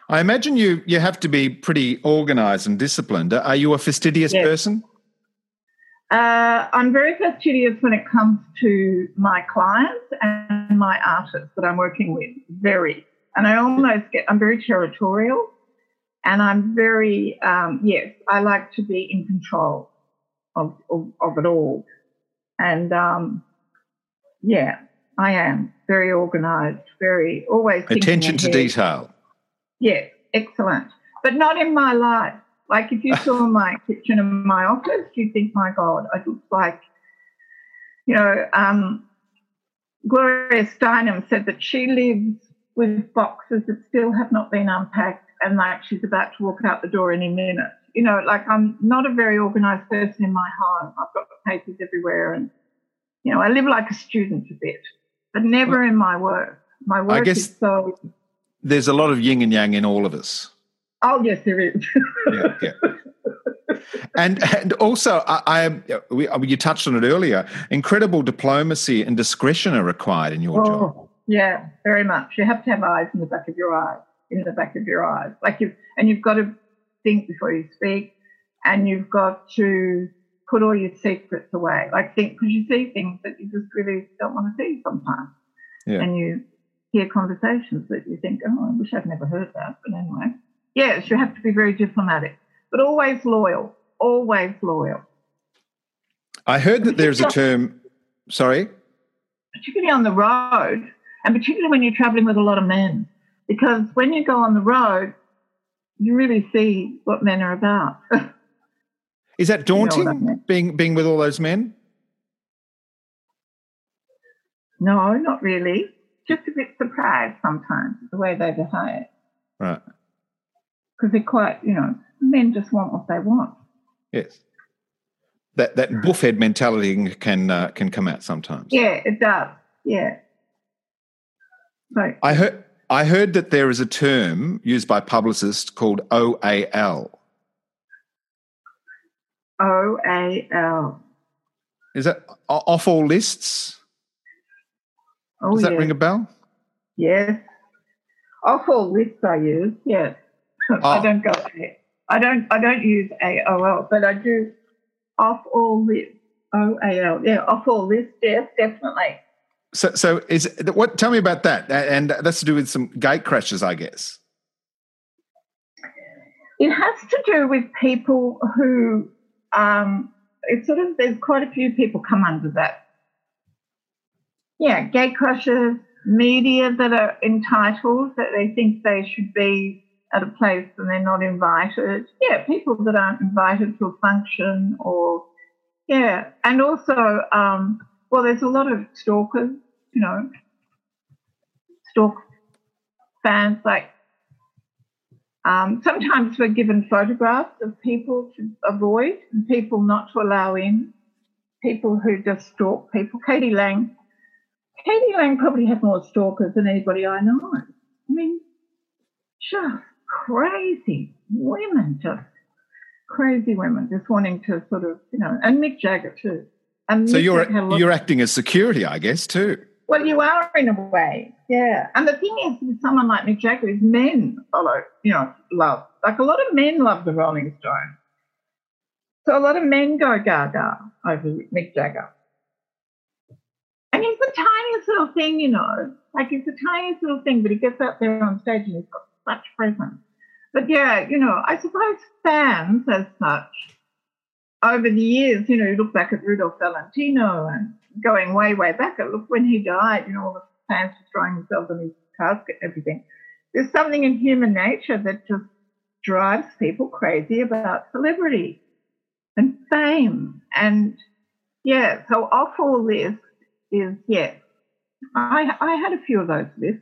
I imagine you have to be pretty organised and disciplined. Are you a fastidious person? I'm very fastidious when it comes to my clients and my artists that I'm working with. Very. And I'm very territorial, and I'm very, I like to be in control of it all. And, I am very organised, very always attention to detail. Yes, excellent. But not in my life. Like, if you saw my kitchen and my office, you'd think, my God, I look like, Gloria Steinem said that she lives with boxes that still have not been unpacked, and like she's about to walk out the door any minute. Like, I'm not a very organised person in my home. I've got papers everywhere, and, I live like a student a bit, but never in my work. My work is so... There's a lot of yin and yang in all of us. Oh, yes, there is. And also, you touched on it earlier, incredible diplomacy and discretion are required in your job. Yeah, very much. You have to have eyes in the back of your eyes. in the back of your eyes. Like you've got to think before you speak, and you've got to put all your secrets away. Like think, because you see things that you just really don't want to see sometimes. Yeah. And you hear conversations that you think, oh, I wish I'd never heard that. But anyway, yes, you have to be very diplomatic, but always loyal, always loyal. I heard that there's a term, sorry? Particularly on the road, and particularly when you're travelling with a lot of men, because when you go on the road, you really see what men are about. Is that daunting, being with all those men? No, not really. Just a bit surprised sometimes the way they behave. Right. Because they're quite, you know, men just want what they want. Yes. That buffhead mentality can come out sometimes. Yeah, it does. Yeah. So I heard that there is a term used by publicists called OAL. OAL. Is that off all lists? Oh, does that ring a bell? Yes. Off all lists I use. Yes. Oh. I don't use AOL, but I do. Off all lists, OAL, yeah, off all lists, yes, definitely. So is what? Tell me about that, and that's to do with some gate crashes, I guess. It has to do with people who, it's sort of, there's quite a few people come under that. Yeah, gate crashes, media that are entitled, that they think they should be at a place and they're not invited. Yeah, people that aren't invited to a function or, yeah. And also, well, there's a lot of stalkers, you know, stalk fans. Like sometimes we're given photographs of people to avoid and people not to allow in, people who just stalk people. k.d. lang probably has more stalkers than anybody I know. I mean, sure. Crazy women, just crazy women, just wanting to sort of, you know, and Mick Jagger too. And so you're acting as security, I guess, too. Well, you are in a way, yeah. And the thing is, with someone like Mick Jagger, is men follow, you know, love. Like a lot of men love the Rolling Stones. So a lot of men go gaga over Mick Jagger. And he's the tiniest little thing, you know. Like he's the tiniest little thing, but he gets out there on stage and he's got such presence. But yeah, you know, I suppose fans as such, over the years, you know, you look back at Rudolph Valentino and going way, way back at, look, when he died, you know, all the fans were throwing themselves in his casket and everything. There's something in human nature that just drives people crazy about celebrity and fame. And yeah, so off all lists is, yes, I had a few of those lists.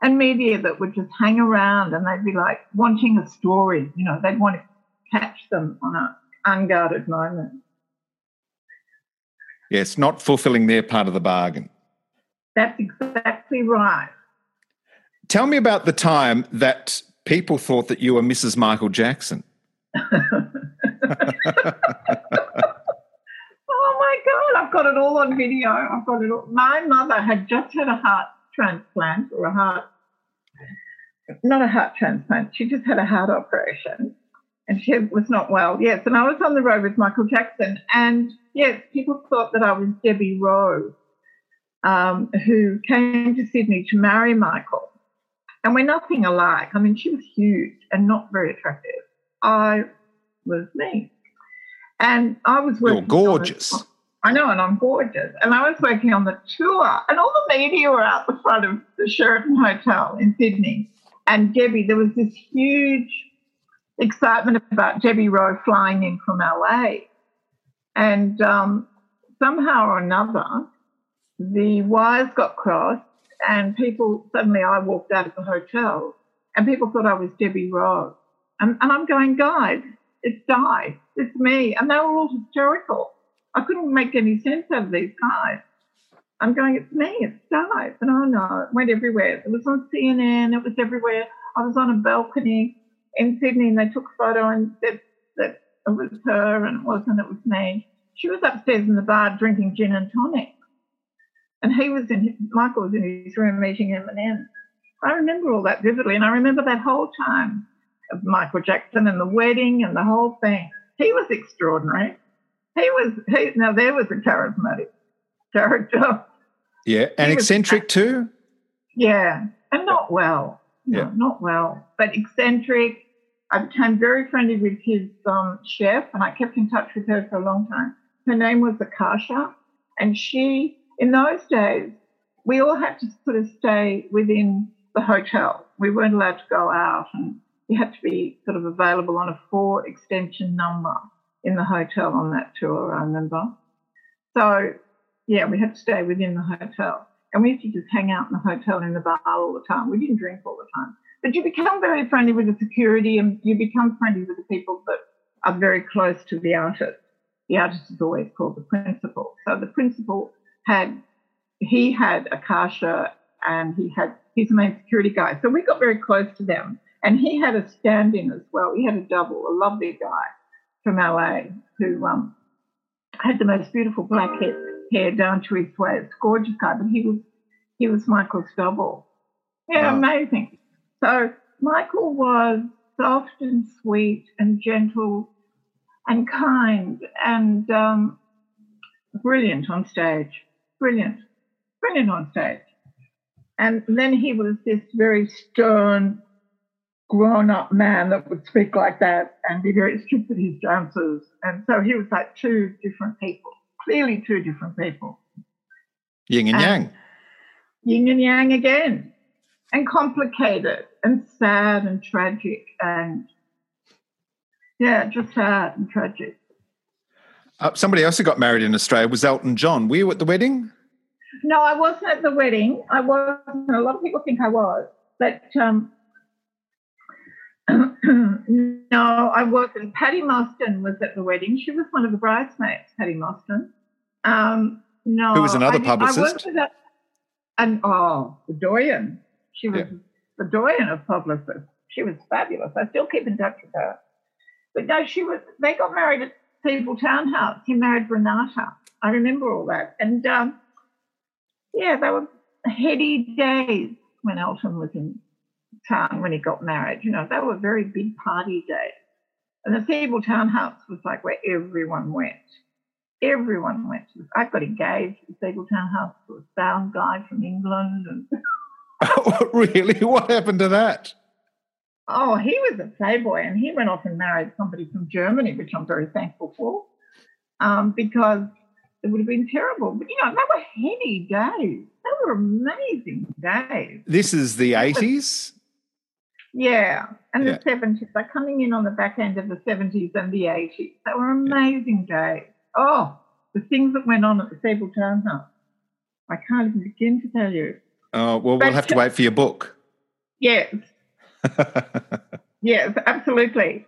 And media that would just hang around and they'd be like wanting a story, you know, they'd want to catch them on an unguarded moment. Yes, not fulfilling their part of the bargain. That's exactly right. Tell me about the time that people thought that you were Mrs. Michael Jackson. Oh, my God, I've got it all on video. I've got it all. My mother had just had a heart transplant or a heart, not a heart transplant, she just had a heart operation and she was not well, yes, and I was on the road with Michael Jackson and, yes, people thought that I was Debbie Rowe, who came to Sydney to marry Michael, and we're nothing alike. I mean, she was huge and not very attractive. I was me and I was working. You're gorgeous. I know, and I'm gorgeous. And I was working on the tour, and all the media were out the front of the Sheraton Hotel in Sydney. And Debbie, there was this huge excitement about Debbie Rowe flying in from LA. And somehow or another, the wires got crossed, and people, suddenly I walked out of the hotel, and people thought I was Debbie Rowe. And I'm going, guys, it's Di, it's me. And they were all hysterical. I couldn't make any sense out of these guys. I'm going, it's me, it's Di. And oh no, it went everywhere. It was on CNN, it was everywhere. I was on a balcony in Sydney and they took a photo and said that it was her and it wasn't, it was me. She was upstairs in the bar drinking gin and tonic. And Michael was in his room eating M&M's. I remember all that vividly, and I remember that whole time of Michael Jackson and the wedding and the whole thing. He was extraordinary. Now there was a charismatic character. Yeah, and eccentric too. Yeah, and not well. No, yeah, not well, but eccentric. I became very friendly with his chef, and I kept in touch with her for a long time. Her name was Akasha, and she, in those days, we all had to sort of stay within the hotel. We weren't allowed to go out, and you had to be sort of available on a 4 extension number in the hotel on that tour, I remember. So, yeah, we had to stay within the hotel. And we used to just hang out in the hotel in the bar all the time. We didn't drink all the time. But you become very friendly with the security, and you become friendly with the people that are very close to the artist. The artist is always called the principal. So the principal had Akasha, and he's the main security guy. So we got very close to them. And he had a stand-in as well. He had a double, a lovely guy from LA who had the most beautiful black hair down to his waist. Gorgeous guy, but he was Michael's double. Yeah, wow. Amazing. So Michael was soft and sweet and gentle and kind and brilliant on stage. Brilliant on stage. And then he was this very stern, grown-up man that would speak like that and be very strict with his dances. And so he was like two different people, clearly two different people. Yin and yang. Yin and yang again. And complicated and sad and tragic and, yeah, just sad and tragic. Somebody else who got married in Australia was Elton John. Were you at the wedding? No, I wasn't at the wedding. I wasn't. A lot of people think I was. But, no, I wasn't. Patty Mostyn was at the wedding. She was one of the bridesmaids, Patty Mostyn. No, who was another publicist. I worked with that, the doyen. She was the doyen of publicists. She was fabulous. I still keep in touch with her. But no, they got married at Sebel Townhouse. He married Renata. I remember all that. And, they were heady days when Elton was in town, when he got married. You know, they were very big party days. And the Sebel Townhouse was like where everyone went. Everyone went. I got engaged at Sebel Townhouse to a sound guy from England and... Oh, really? What happened to that? Oh, he was a playboy, and he went off and married somebody from Germany, which I'm very thankful for, because it would have been terrible. But, you know, they were heady days. They were amazing days. This is the 80s? Yeah, and the 70s. They're coming in on the back end of the 70s and the 80s. They were amazing days. Oh, the things that went on at the Sebel Townhouse. I can't even begin to tell you. Oh, well, we'll have to wait for your book. Yes. Yes, absolutely.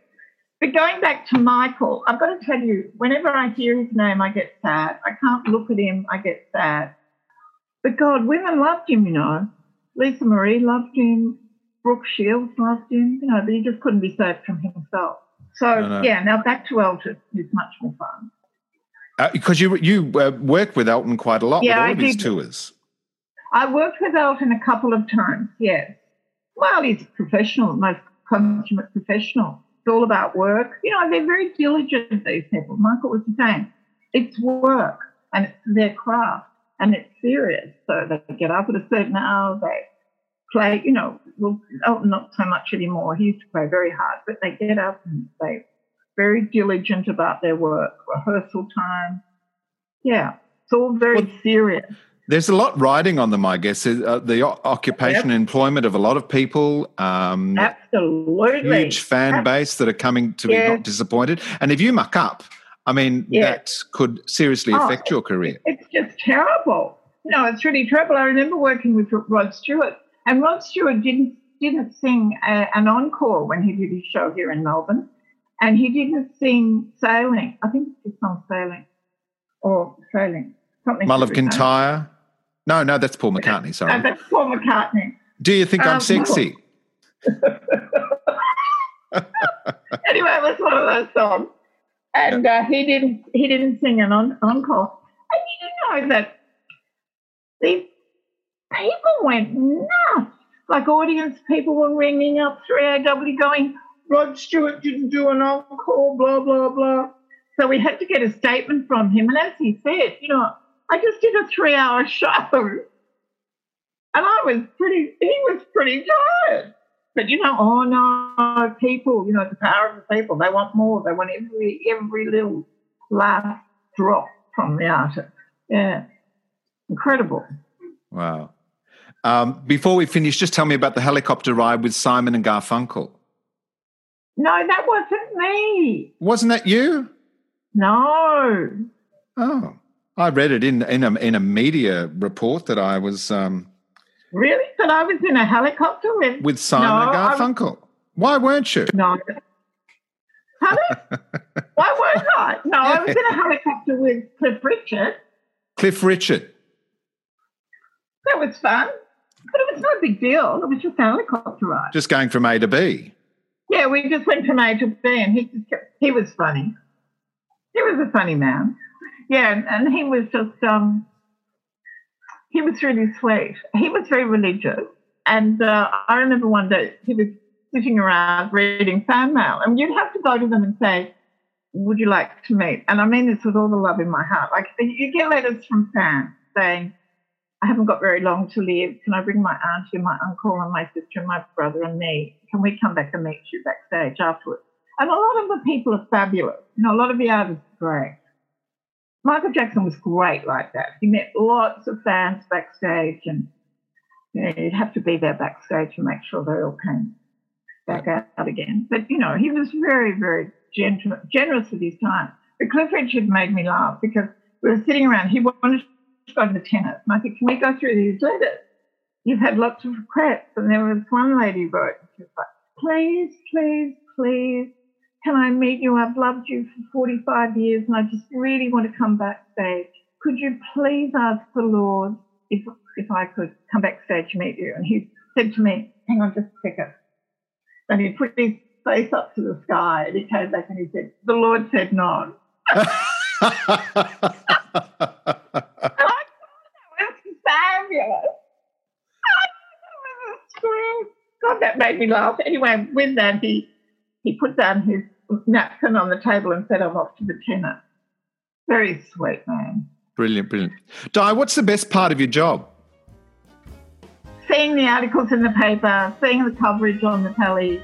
But going back to Michael, I've got to tell you, whenever I hear his name, I get sad. I can't look at him, I get sad. But, God, women loved him, you know. Lisa Marie loved him. Brooke Shields loved him, you know, but he just couldn't be saved from himself. So, now back to Elton. It's much more fun. Because you work with Elton quite a lot with all of his tours. I worked with Elton a couple of times, yes. Well, he's a professional, most consummate professional. It's all about work. You know, they're very diligent, these people. Michael was the same. It's work, and it's their craft, and it's serious. So they get up at a certain hour, they play, you know, well, Elton not so much anymore. He used to play very hard, but they get up and they're very diligent about their work, rehearsal time. Yeah, it's all very serious. There's a lot riding on them, I guess, the occupation and employment of a lot of people. Absolutely. Huge fan base that are coming to be not disappointed. And if you muck up, I mean, that could seriously affect your career. It's just terrible. No, it's really terrible. I remember working with Rod Stewart, and Rod Stewart didn't sing an encore when he did his show here in Melbourne, and he didn't sing Sailing. I think it's the song Sailing. Mull of Kintyre. No, that's Paul McCartney, sorry. No, that's Paul McCartney. Do you think I'm sexy? Anyway, it was one of those songs. And he didn't sing an encore. And you know that these people went nuts like audience people were ringing up 3AW going, Rod Stewart didn't do an encore, blah, blah, blah. So we had to get a statement from him. And as he said, you know, I just did a 3-hour show. And he was pretty tired. But, you know, oh, no, people, you know, the power of the people, they want more. They want every little last drop from the artist. Yeah, incredible. Wow. Before we finish, just tell me about the helicopter ride with Simon and Garfunkel. No, that wasn't me. Wasn't that you? No. Oh, I read it in a media report that I was... Really? That I was in a helicopter with Simon Garfunkel. Why weren't you? No. Why weren't I? No, yeah. I was in a helicopter with Cliff Richard. Cliff Richard. That was fun. But it was no big deal. It was just a helicopter ride. Just going from A to B. Yeah, we just went from A to B, and he was funny. He was a funny man. Yeah, and he was just... He was really sweet. He was very religious. And I remember one day he was sitting around reading fan mail. And you'd have to go to them and say, would you like to meet? And I mean this with all the love in my heart. Like, you get letters from fans saying, I haven't got very long to live. Can I bring my auntie and my uncle and my sister and my brother and me? Can we come back and meet you backstage afterwards? And a lot of the people are fabulous. You know, a lot of the artists are great. Michael Jackson was great like that. He met lots of fans backstage, and you know, you'd have to be there backstage to make sure they all came back out again. But, you know, he was very, very generous with his time. But Cliff Richard made me laugh because we were sitting around. He wanted to go to the tennis. And I said, can we go through these letters? You've had lots of requests. And there was one lady wrote, she was like, please, please, please, can I meet you? I've loved you for 45 years and I just really want to come backstage. Could you please ask the Lord if I could come backstage to meet you? And he said to me, hang on just a second. And he put his face up to the sky and he came back and he said, the Lord said no. And I thought that was fabulous. I thought that was a scream. God, that made me laugh. Anyway, with that, he put down his napkin on the table and said, I'm off to the tennis. Very sweet man. Brilliant, brilliant. Di, what's the best part of your job? Seeing the articles in the paper, seeing the coverage on the telly,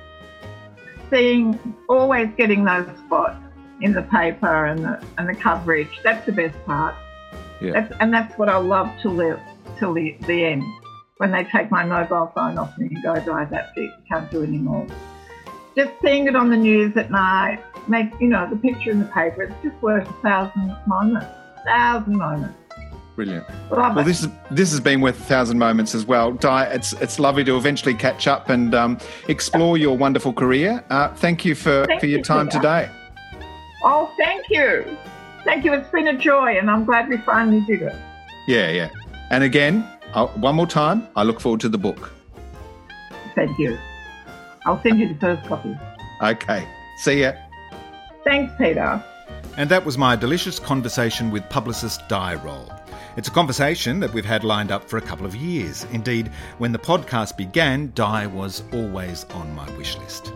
always getting those spots in the paper and the coverage. That's the best part. Yeah. That's what I love to live till the end. When they take my mobile phone off me and go, Di, that's it, you can't do anymore. Just seeing it on the news at night, the picture in the paper, it's just worth 1,000 moments. 1,000 moments. Brilliant. Well, this has been worth 1,000 moments as well. Di, it's lovely to eventually catch up and explore your wonderful career. Thank you for your time today. Oh, thank you. Thank you. It's been a joy and I'm glad we finally did it. Yeah, yeah. And again, one more time, I look forward to the book. Thank you. I'll send you the first copy. Okay. See ya. Thanks, Peter. And that was my delicious conversation with publicist Di Rolle. It's a conversation that we've had lined up for a couple of years. Indeed, when the podcast began, Di was always on my wish list.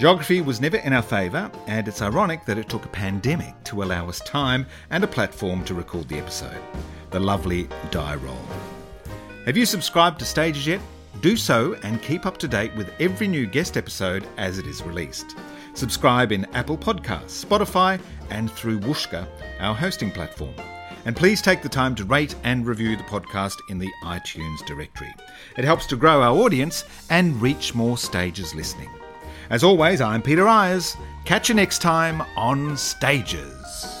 Geography was never in our favour, and it's ironic that it took a pandemic to allow us time and a platform to record the episode. The lovely Di Rolle. Have you subscribed to Stages yet? Do so and keep up to date with every new guest episode as it is released. Subscribe in Apple Podcasts, Spotify and through Wooshka, our hosting platform. And please take the time to rate and review the podcast in the iTunes directory. It helps to grow our audience and reach more Stages listening. As always, I'm Peter Ayers. Catch you next time on Stages.